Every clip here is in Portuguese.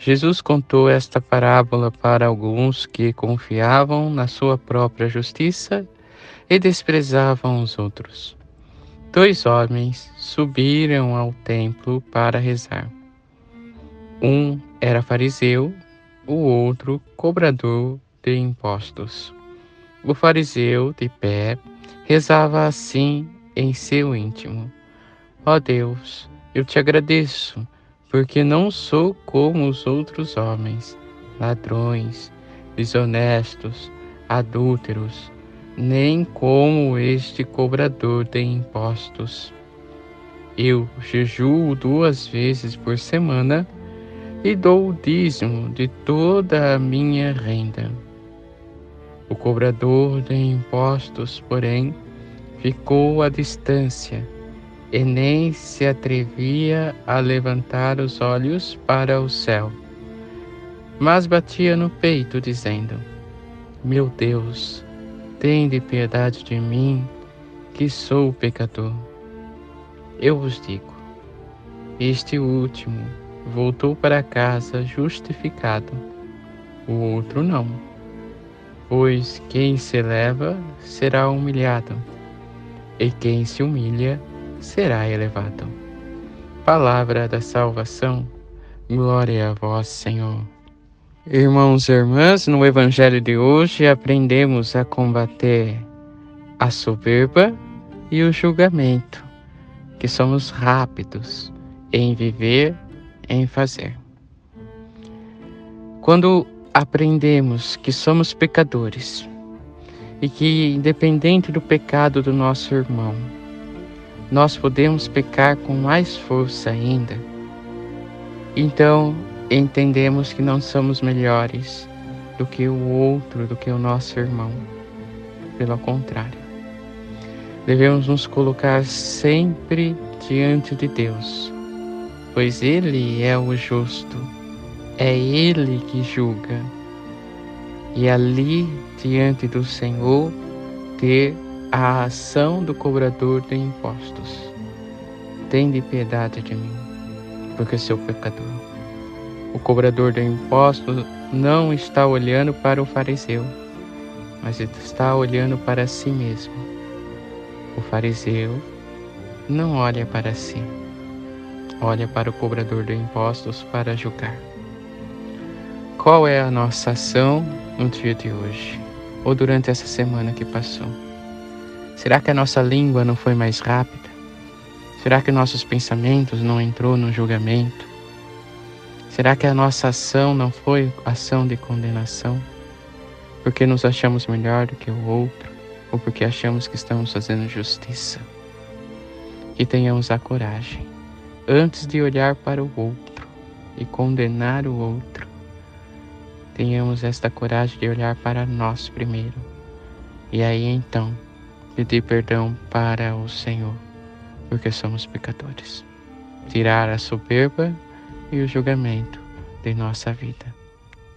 Jesus contou esta parábola para alguns que confiavam na sua própria justiça e desprezavam os outros. 2 homens subiram ao templo para rezar. Um era fariseu, o outro cobrador de impostos. O fariseu, de pé, rezava assim em seu íntimo: Ó Deus, eu te agradeço, porque não sou como os outros homens, ladrões, desonestos, adúlteros, nem como este cobrador de impostos. Eu jejuo 2 vezes por semana e dou o dízimo de toda a minha renda. O cobrador de impostos, porém, ficou à distância, e nem se atrevia a levantar os olhos para o céu, mas batia no peito, dizendo: Meu Deus, tende piedade de mim, que sou pecador. Eu vos digo, este último voltou para casa justificado, o outro não. Pois quem se eleva será humilhado, e quem se humilha será elevado. Palavra da salvação. Glória a vós, Senhor. Irmãos e irmãs, no Evangelho de hoje aprendemos a combater a soberba e o julgamento, que somos rápidos em viver, em fazer. Quando aprendemos que somos pecadores e que, independente do pecado do nosso irmão, nós podemos pecar com mais força ainda. Então, entendemos que não somos melhores do que o outro, do que o nosso irmão. Pelo contrário, devemos nos colocar sempre diante de Deus, pois Ele é o justo, é Ele que julga. E ali, diante do Senhor, ter a ação do cobrador de impostos: Tende piedade de mim, porque sou pecador. O cobrador de impostos não está olhando para o fariseu, mas está olhando para si mesmo. O fariseu não olha para si, olha para o cobrador de impostos para julgar. Qual é a nossa ação no dia de hoje, ou durante essa semana que passou? Será que a nossa língua não foi mais rápida? Será que nossos pensamentos não entrou no julgamento? Será que a nossa ação não foi ação de condenação? Porque nos achamos melhor do que o outro, ou porque achamos que estamos fazendo justiça? Que tenhamos a coragem, antes de olhar para o outro e condenar o outro, tenhamos esta coragem de olhar para nós primeiro, e aí então pedir perdão para o Senhor, porque somos pecadores. Tirar a soberba e o julgamento de nossa vida.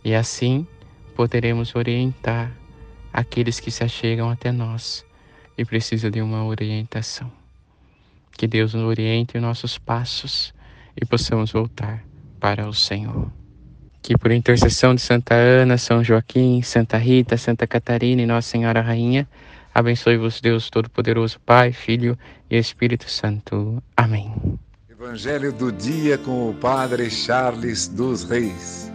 E assim poderemos orientar aqueles que se achegam até nós e precisam de uma orientação. Que Deus nos oriente os nossos passos e possamos voltar para o Senhor. Que por intercessão de Santa Ana, São Joaquim, Santa Rita, Santa Catarina e Nossa Senhora Rainha, abençoe-vos Deus Todo-Poderoso, Pai, Filho e Espírito Santo. Amém. Evangelho do dia com o padre Charles dos Reis.